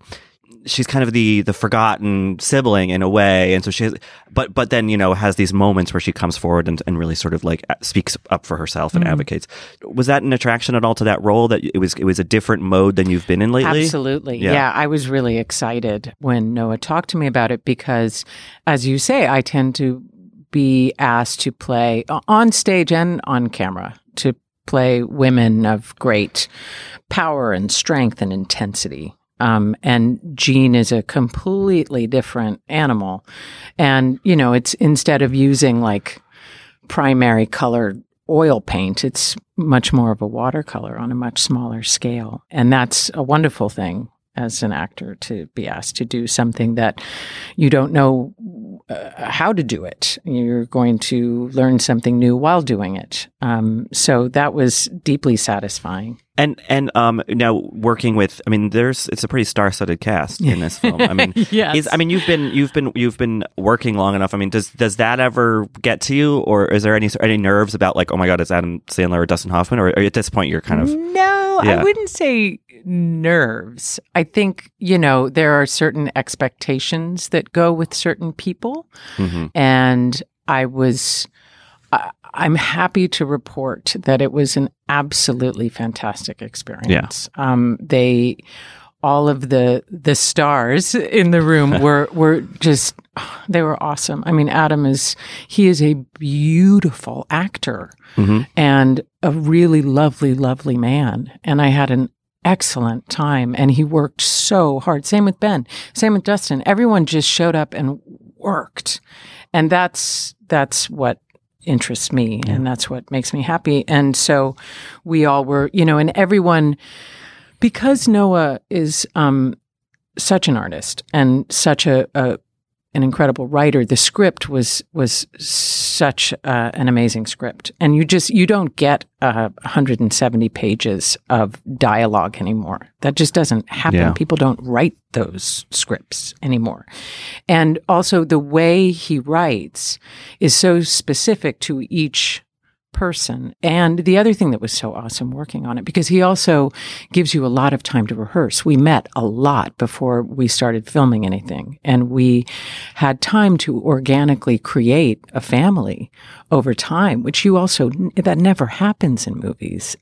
she's kind of the forgotten sibling in a way. And so she has, but then, you know, has these moments where she comes forward and really sort of like speaks up for herself and advocates. Was that an attraction at all to that role, that it was a different mode than you've been in lately? Absolutely. Yeah. I was really excited when Noah talked to me about it because, as you say, I tend to be asked to play on stage and on camera to play women of great power and strength and intensity. And Jean is a completely different animal. And, you know, it's instead of using like primary colored oil paint, it's much more of a watercolor on a much smaller scale. And that's a wonderful thing as an actor, to be asked to do something that you don't know how to do it. You're going to learn something new while doing it. So that was deeply satisfying. And now working with, I mean, it's a pretty star-studded cast in this film. I mean, yes. I mean, you've been working long enough. I mean, does that ever get to you, or is there any nerves about like, oh my God, it's Adam Sandler or Dustin Hoffman, or at this point you're kind of no? Yeah. I wouldn't say nerves. I think, you know, there are certain expectations that go with certain people, and I'm happy to report that it was an absolutely fantastic experience. Yeah. All of the stars in the room were just, they were awesome. I mean, Adam is a beautiful actor and a really lovely, lovely man. And I had an excellent time, and he worked so hard. Same with Ben, same with Dustin. Everyone just showed up and worked. And that's what interests me, and that's what makes me happy. And so we all were, you know, and everyone, because Noah is such an artist and such an incredible writer, the script was such an amazing script. And you don't get 170 pages of dialogue anymore. That just doesn't happen. Yeah. People don't write those scripts anymore. And also the way he writes is so specific to each person. And the other thing that was so awesome working on it, because he also gives you a lot of time to rehearse. We met a lot before we started filming anything, and we had time to organically create a family over time, which you also, that never happens in movies.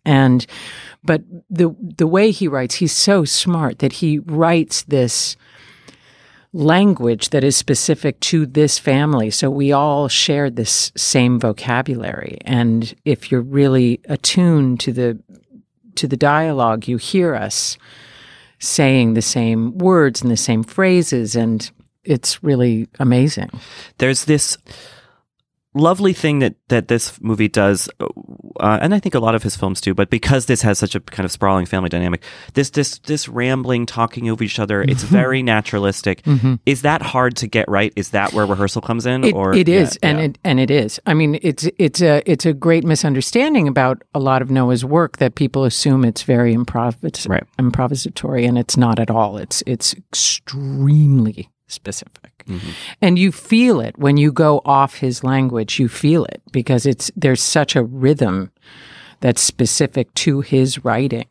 But the way he writes, he's so smart that he writes this language that is specific to this family. So we all shared this same vocabulary. And if you're really attuned to the dialogue, you hear us saying the same words and the same phrases. And it's really amazing. There's this lovely thing that this movie does, and I think a lot of his films do, but because this has such a kind of sprawling family dynamic, this rambling, talking over each other, it's very naturalistic. Is that hard to get right? Is that where rehearsal comes in? It is. I mean, it's a great misunderstanding about a lot of Noah's work that people assume it's very improvisatory, and it's not at all. It's extremely specific. And you feel it when you go off his language. You feel it because there's such a rhythm that's specific to his writing.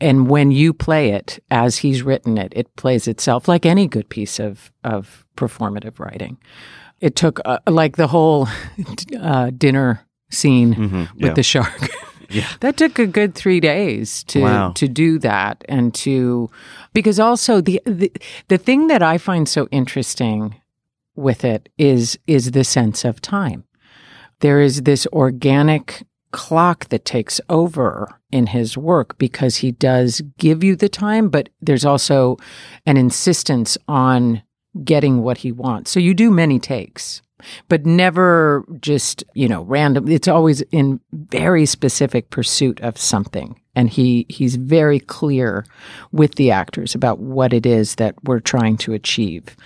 And when you play it as he's written it, it plays itself like any good piece of performative writing. It took like the whole dinner scene with the shark. Yeah. That took a good 3 days to do that, and because also the thing that I find so interesting with it is the sense of time. There is this organic clock that takes over in his work because he does give you the time, but there's also an insistence on getting what he wants. So you do many takes, but never just, you know, random. It's always in very specific pursuit of something. And he's very clear with the actors about what it is that we're trying to achieve.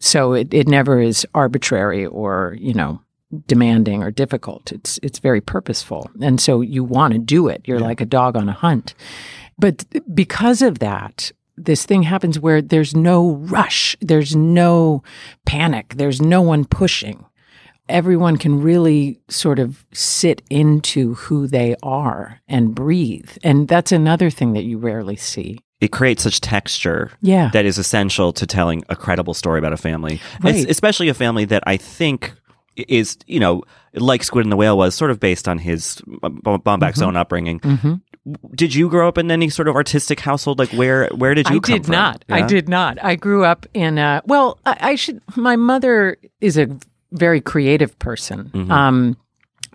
So it never is arbitrary or, you know, demanding or difficult. It's very purposeful. And so you want to do it. You're like a dog on a hunt. But because of that, this thing happens where there's no rush, there's no panic, there's no one pushing. Everyone can really sort of sit into who they are and breathe. And that's another thing that you rarely see. it creates such texture that is essential to telling a credible story about a family. Right. Especially a family that I think is, you know, like Squid and the Whale was sort of based on his Bomback's own upbringing. Mm-hmm. Did you grow up in any sort of artistic household? Like, where did you come from? I did not. I grew up in a, well, my mother is a very creative person. Mm-hmm.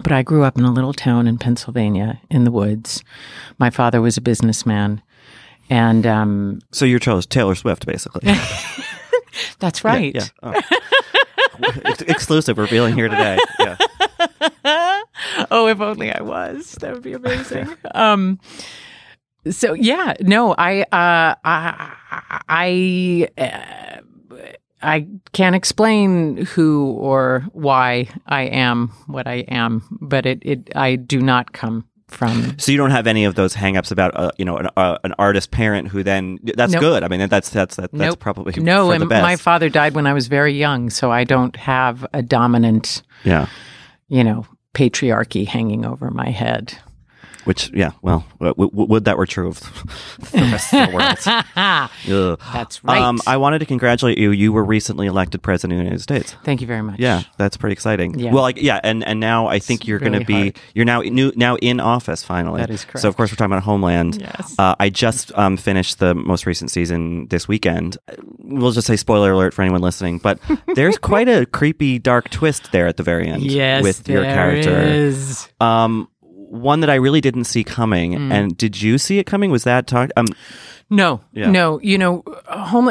But I grew up in a little town in Pennsylvania in the woods. My father was a businessman. And so you're Taylor Swift, basically. That's right. Yeah, yeah. Oh. Exclusive revealing here today. Yeah. Oh, if only I was. That would be amazing. I can't explain who or why I am what I am, but I do not come from. So you don't have any of those hangups about an artist parent who then good. I mean that's probably for the best. My father died when I was very young, so I don't have a dominant patriarchy hanging over my head. Which, would that were true of the rest of the world. That's right. I wanted to congratulate you. You were recently elected president of the United States. Thank you very much. Yeah, that's pretty exciting. Yeah. Well, and now I think you're really going to be, you're now in office finally. That is correct. So, of course, we're talking about Homeland. Yes. I just finished the most recent season this weekend. We'll just say spoiler alert for anyone listening, but there's quite a creepy, dark twist there at the very end. Yes, with your character. Is. One that I really didn't see coming. Mm. And did you see it coming? Was that talked? No. You know,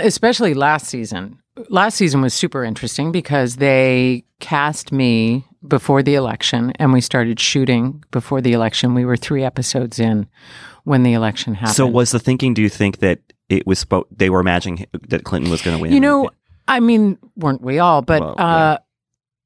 especially last season. Last season was super interesting because they cast me before the election, and we started shooting before the election. We were 3 episodes in when the election happened. So, was the thinking? Do you think that it was? They were imagining that Clinton was going to win. You know, I mean, weren't we all? But. Well, yeah.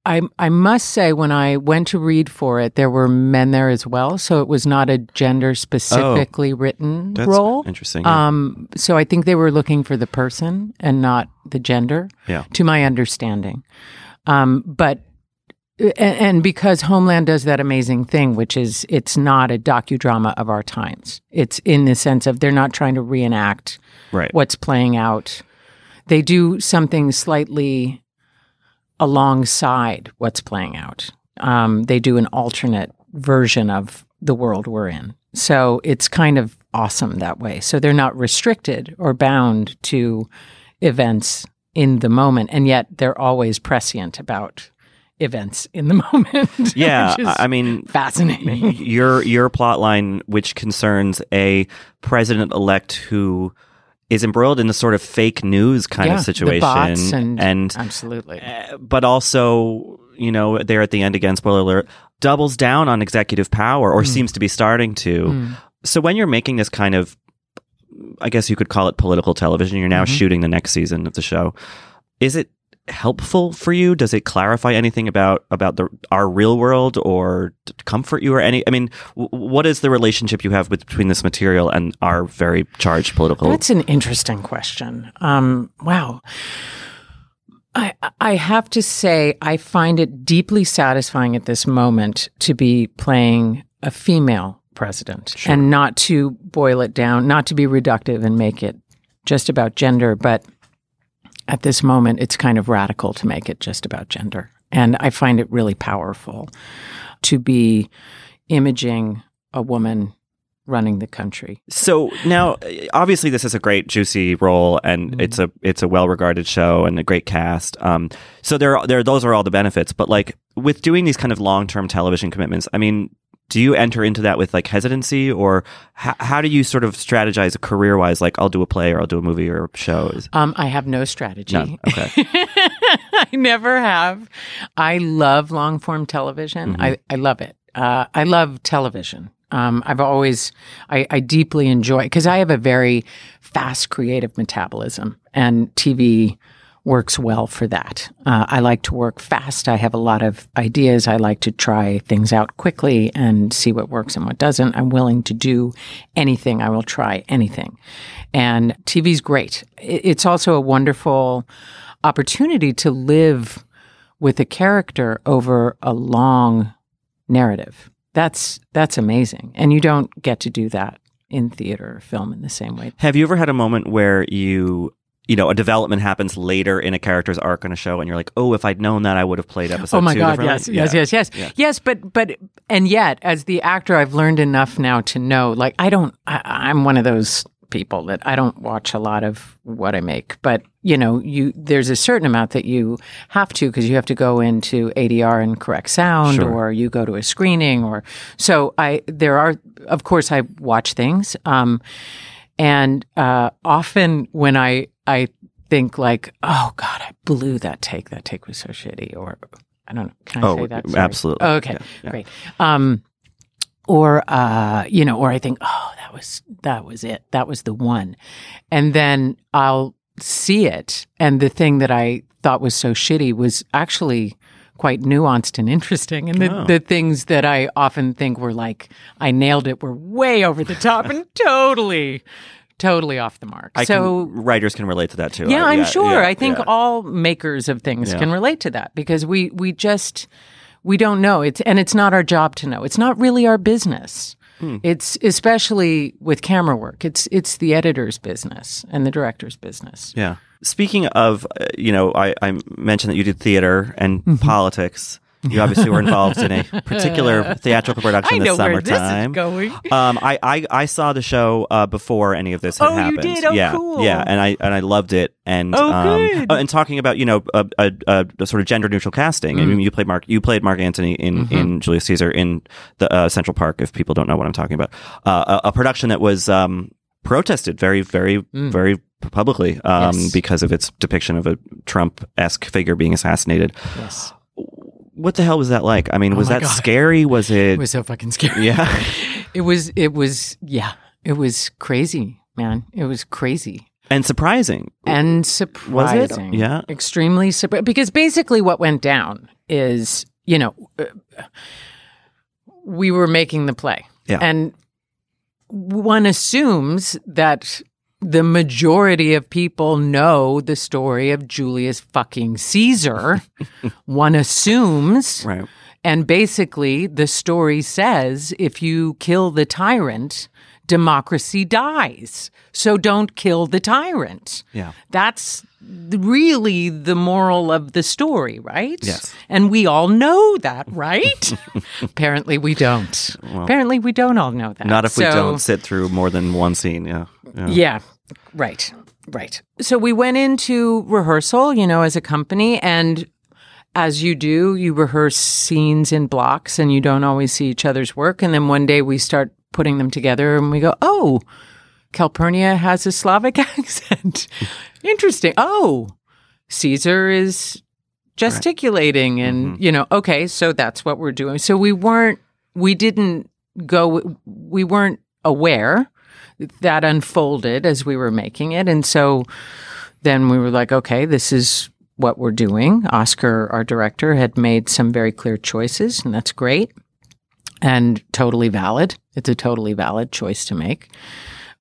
I must say, when I went to read for it, there were men there as well, so it was not a gender-specifically written role. That's interesting. Yeah. So I think they were looking for the person and not the gender, to my understanding. But because Homeland does that amazing thing, which is it's not a docudrama of our times. It's in the sense of they're not trying to reenact what's playing out. They do something slightly alongside what's playing out. They do an alternate version of the world we're in. So it's kind of awesome that way. So they're not restricted or bound to events in the moment, and yet they're always prescient about events in the moment. Yeah, I mean, fascinating. Your plot line, which concerns a president-elect who is embroiled in the sort of fake news kind of situation, the bots and absolutely, but also there at the end again, spoiler alert, doubles down on executive power or seems to be starting to. So when you're making this kind of, I guess you could call it political television, you're now shooting the next season of the show. Is it helpful for you? Does it clarify anything about our real world or comfort you or any? I mean, what is the relationship you have between this material and our very charged political? That's an interesting question. Wow, I have to say I find it deeply satisfying at this moment to be playing a female president and not to boil it down, not to be reductive and make it just about gender, but. At this moment, it's kind of radical to make it just about gender. And I find it really powerful to be imaging a woman running the country. So now, obviously, this is a great, juicy role, and it's a well-regarded show and a great cast. So those are all the benefits. But like with doing these kind of long-term television commitments, I mean, do you enter into that with like hesitancy, or how do you sort of strategize career-wise? Like, I'll do a play, or I'll do a movie, or shows. I have no strategy. None. Okay. I never have. I love long-form television. Mm-hmm. I love it. I love television. I deeply enjoy because I have a very fast creative metabolism, and TV works well for that. I like to work fast. I have a lot of ideas. I like to try things out quickly and see what works and what doesn't. I'm willing to do anything. I will try anything. And TV's great. It's also a wonderful opportunity to live with a character over a long narrative. That's amazing. And you don't get to do that in theater or film in the same way. Have you ever had a moment where you know, a development happens later in a character's arc on a show and you're like, oh, if I'd known that, I would have played episode 2 differently? Yes. Yes, but and yet, as the actor, I've learned enough now to know, like, I'm one of those people that I don't watch a lot of what I make. But, you know, there's a certain amount that you have to, because you have to go into ADR and correct sound, sure, or you go to a screening, or... So of course, I watch things. And often when I think like, oh God, I blew that take. That take was so shitty. Or I don't know. Can I say that? Sorry. Absolutely. Oh, okay. Yeah. Great. Or I think, oh, that was it. That was the one. And then I'll see it. And the thing that I thought was so shitty was actually quite nuanced and interesting. And the things that I often think were like, I nailed it, were way over the top and totally off the mark. Writers can relate to that too. Yeah, I'm sure. I think all makers of things can relate to that, because we don't know. It's not our job to know. It's not really our business. Mm. It's, especially with camera work, it's the editor's business and the director's business. Yeah. Speaking of, I mentioned that you did theater and politics. You obviously were involved in a particular theatrical production this summertime. I know where this is going. I saw the show before any of this had happened. You did? Cool. Yeah, and I loved it. And good. And talking about a sort of gender neutral casting. I mean, you played Mark Antony in Julius Caesar in the Central Park. If people don't know what I'm talking about, a production that was protested very, very, very publicly because of its depiction of a Trump-esque figure being assassinated. Yes. What the hell was that like? I mean, was that scary? Was it? It was so fucking scary. Yeah. It was crazy, man. It was crazy. And surprising. Was it? Yeah. Extremely surprising. Because basically what went down is, we were making the play. Yeah. And one assumes that the majority of people know the story of Julius fucking Caesar, one assumes. Right. And basically the story says, if you kill the tyrant, democracy dies. So don't kill the tyrant. Yeah. That's really the moral of the story, right? Yes. And we all know that, right? Apparently we don't. Well, apparently we don't all know that. Not if we don't sit through more than one scene, Yeah. Right. So we went into rehearsal, as a company, and as you do, you rehearse scenes in blocks and you don't always see each other's work. And then one day we start putting them together and we go, oh, Calpurnia has a Slavic accent. Interesting. Oh, Caesar is gesticulating. Right. And, okay, so that's what we're doing. So we weren't aware. That unfolded as we were making it. And so then we were like, okay, this is what we're doing. Oscar, our director, had made some very clear choices, and that's great and totally valid. It's a totally valid choice to make.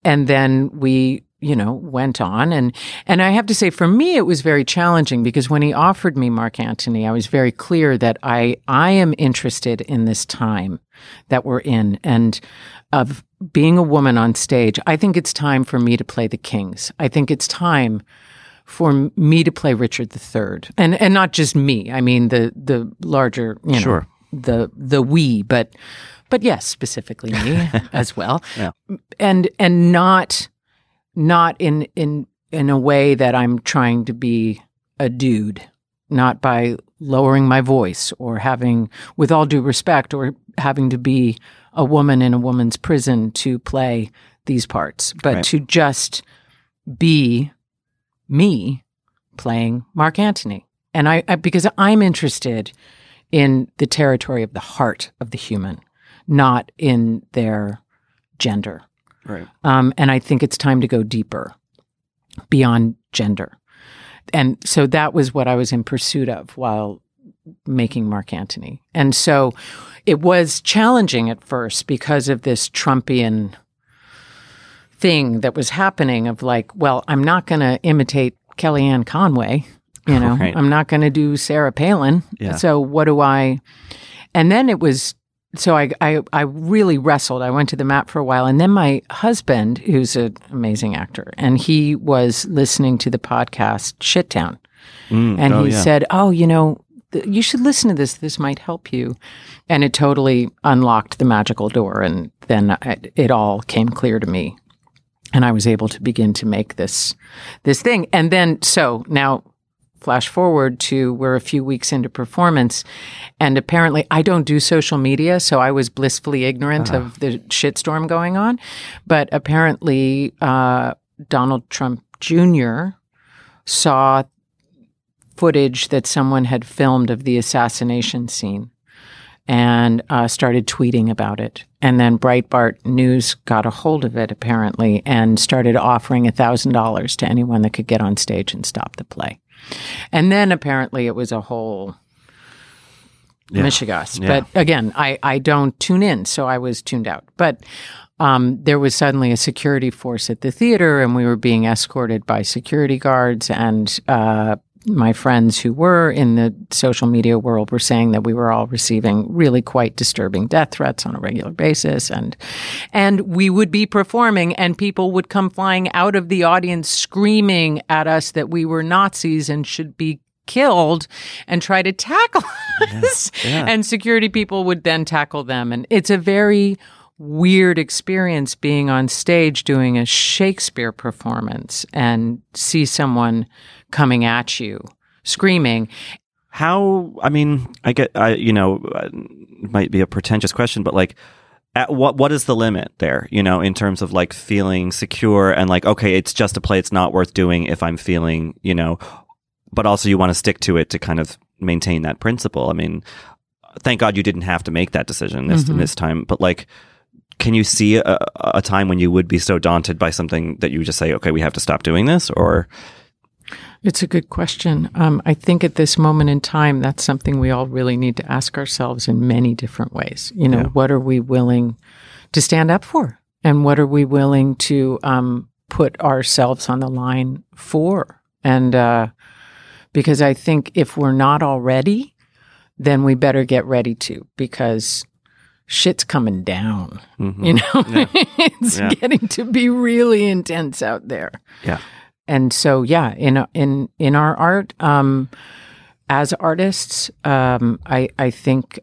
And then we, went on. And I have to say, for me, it was very challenging, because when he offered me Mark Antony, I was very clear that I am interested in this time that we're in and of being a woman on stage. I think it's time for me to play the kings. I think it's time for me to play Richard III. And not just me. I mean, the larger, sure, the we, but yes, specifically me as well. Yeah. And not in a way that I'm trying to be a dude, not by lowering my voice or having, with all due respect, or having to be a woman in a woman's prison to play these parts, but right, to just be me playing Mark Antony. And I because I'm interested in the territory of the heart of the human, not in their gender. Right. And I think it's time to go deeper beyond gender. And so that was what I was in pursuit of while making Mark Antony. And so it was challenging at first because of this Trumpian thing that was happening of like, well, I'm not going to imitate Kellyanne Conway, right, I'm not going to do Sarah Palin. Yeah. So what do I... And then it was So I really wrestled. I went to the mat for a while. And then my husband, who's an amazing actor, and he was listening to the podcast Shit Town. And he said, you should listen to this. This might help you. And it totally unlocked the magical door. And then it all came clear to me. And I was able to begin to make this thing. And then, so now flash forward to we're a few weeks into performance. And apparently I don't do social media. So I was blissfully ignorant of the shitstorm going on. But apparently Donald Trump Jr. saw footage that someone had filmed of the assassination scene and started tweeting about it. And then Breitbart News got a hold of it, apparently, and started offering $1,000 to anyone that could get on stage and stop the play. And then apparently it was a whole mishigas. Yeah. But again, I don't tune in, so I was tuned out. But there was suddenly a security force at the theater, and we were being escorted by security guards, and my friends who were in the social media world were saying that we were all receiving really quite disturbing death threats on a regular basis. And we would be performing and people would come flying out of the audience screaming at us that we were Nazis and should be killed and try to tackle us. Yeah. And security people would then tackle them. And it's a very weird experience being on stage doing a Shakespeare performance and see someone coming at you screaming. It might be a pretentious question, but like, at what is the limit there, in terms of like feeling secure and like, okay, it's just a play, it's not worth doing if I'm feeling, but also you want to stick to it to kind of maintain that principle. I mean, thank God you didn't have to make that decision this time, but like, can you see a time when you would be so daunted by something that you just say, okay, we have to stop doing this? Or it's a good question. I think at this moment in time, that's something we all really need to ask ourselves in many different ways. What are we willing to stand up for? And what are we willing to put ourselves on the line for? And because I think if we're not already, then we better get ready to, because shit's coming down, Yeah. It's getting to be really intense out there. Yeah. And so, yeah, in our art, as artists, I think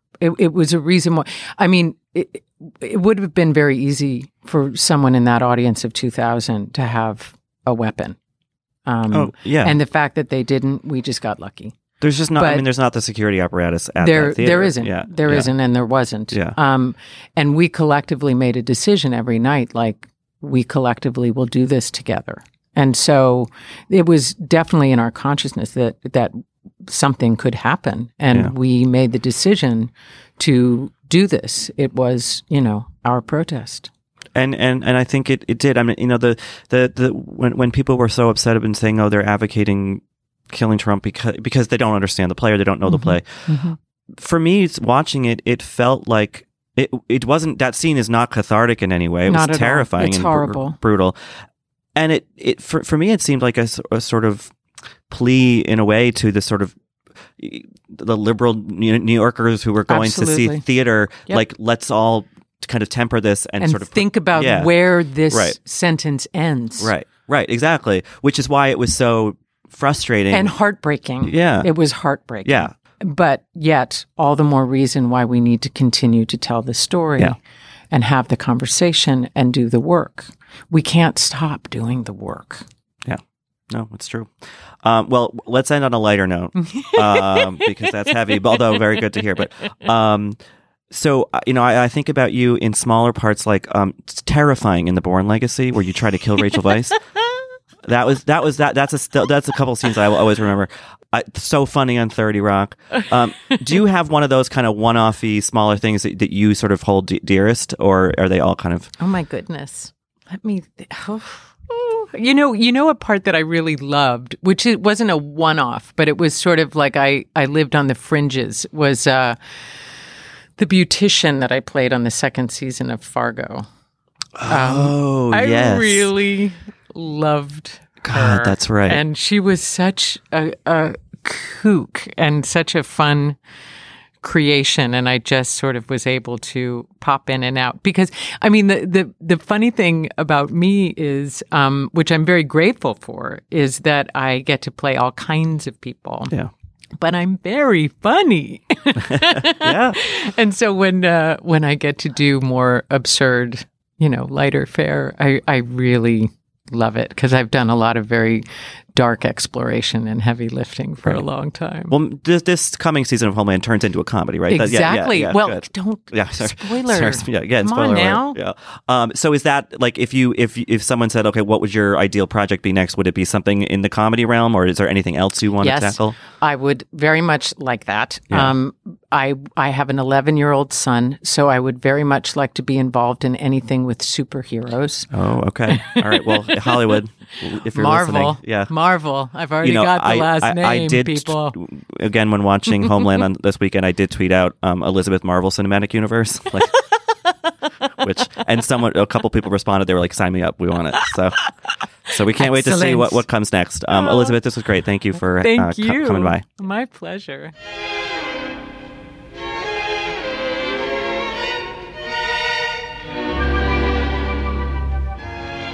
it was a reason why. I mean, it would have been very easy for someone in that audience of 2000 to have a weapon. And the fact that they didn't, we just got lucky. There's just not. But I mean, there's not the security apparatus at that theater. There isn't. Yeah. There isn't, and there wasn't. Yeah. And we collectively made a decision every night, like, we collectively will do this together. And so it was definitely in our consciousness that something could happen. And we made the decision to do this. It was, our protest. And I think it did. I mean, when people were so upset and saying, oh, they're advocating killing Trump because they don't understand the play or they don't know the play. Mm-hmm. For me, watching it, it felt like, It wasn't, that scene is not cathartic in any way. It was terrifying and horrible, brutal. And it for me, it seemed like a sort of plea in a way to the sort of the liberal New Yorkers who were going to see theater. Yep. Like, let's all kind of temper this and sort of think about where this sentence ends. Right, exactly. Which is why it was so frustrating and heartbreaking. Yeah, it was heartbreaking. Yeah. But yet, all the more reason why we need to continue to tell the story and have the conversation and do the work. We can't stop doing the work. Yeah. No, it's true. Well, let's end on a lighter note because that's heavy, although very good to hear. But so, I think about you in smaller parts, like it's terrifying in The Bourne Legacy where you try to kill Rachel Weisz. That's a couple of scenes I will always remember. So funny on 30 Rock. Do you have one of those kind of one-offy smaller things that you sort of hold dearest, or are they all kind of? Oh my goodness! Let me. A part that I really loved, which it wasn't a one-off, but it was sort of like I lived on the fringes. Was the beautician that I played on the second season of Fargo? I really loved her. God, that's right. And she was such a kook and such a fun creation, and I just sort of was able to pop in and out. Because, I mean, the funny thing about me is, which I'm very grateful for, is that I get to play all kinds of people. Yeah. But I'm very funny. Yeah. And so when I get to do more absurd, you know, lighter fare, I really love it, because I've done a lot of very dark exploration and heavy lifting for a long time. Well, this coming season of Homeland turns into a comedy, right? Exactly. Spoiler. Spoiler now. Right? Yeah. So is that like, if someone said, okay, what would your ideal project be next? Would it be something in the comedy realm, or is there anything else you want to tackle? I would very much like that. Yeah. I have an 11-year-old son, so I would very much like to be involved in anything with superheroes. Oh, okay. All right. Well, Hollywood, if you're Marvel, listening. Yeah. Marvel. I've already got the last name, I did, people. Again, when watching Homeland on this weekend, I did tweet out Elizabeth Marvel Cinematic Universe. Like, a couple people responded. They were like, sign me up. We want it. So we can't wait to see what comes next. Elizabeth, this was great. Thank you for coming by. My pleasure.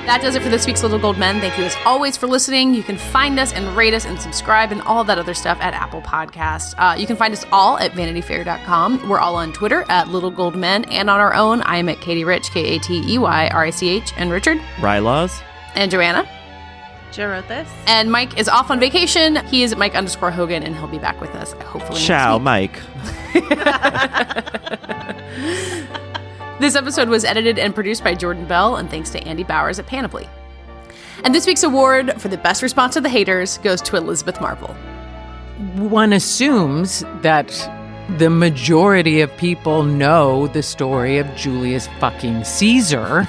That does it for this week's Little Gold Men. Thank you as always for listening. You can find us and rate us and subscribe and all that other stuff at Apple Podcasts. You can find us all at VanityFair.com. We're all on Twitter at Little Gold Men, and on our own, I am at Katie Rich, KateyRich, and Richard Rylaws, and Joanna Jarothis. And Mike is off on vacation. He is at Mike_Hogan, and he'll be back with us hopefully next week. Mike. This episode was edited and produced by Jordan Bell, and thanks to Andy Bowers at Panoply. And this week's award for the best response to the haters goes to Elizabeth Marvel. One assumes that the majority of people know the story of Julius fucking Caesar.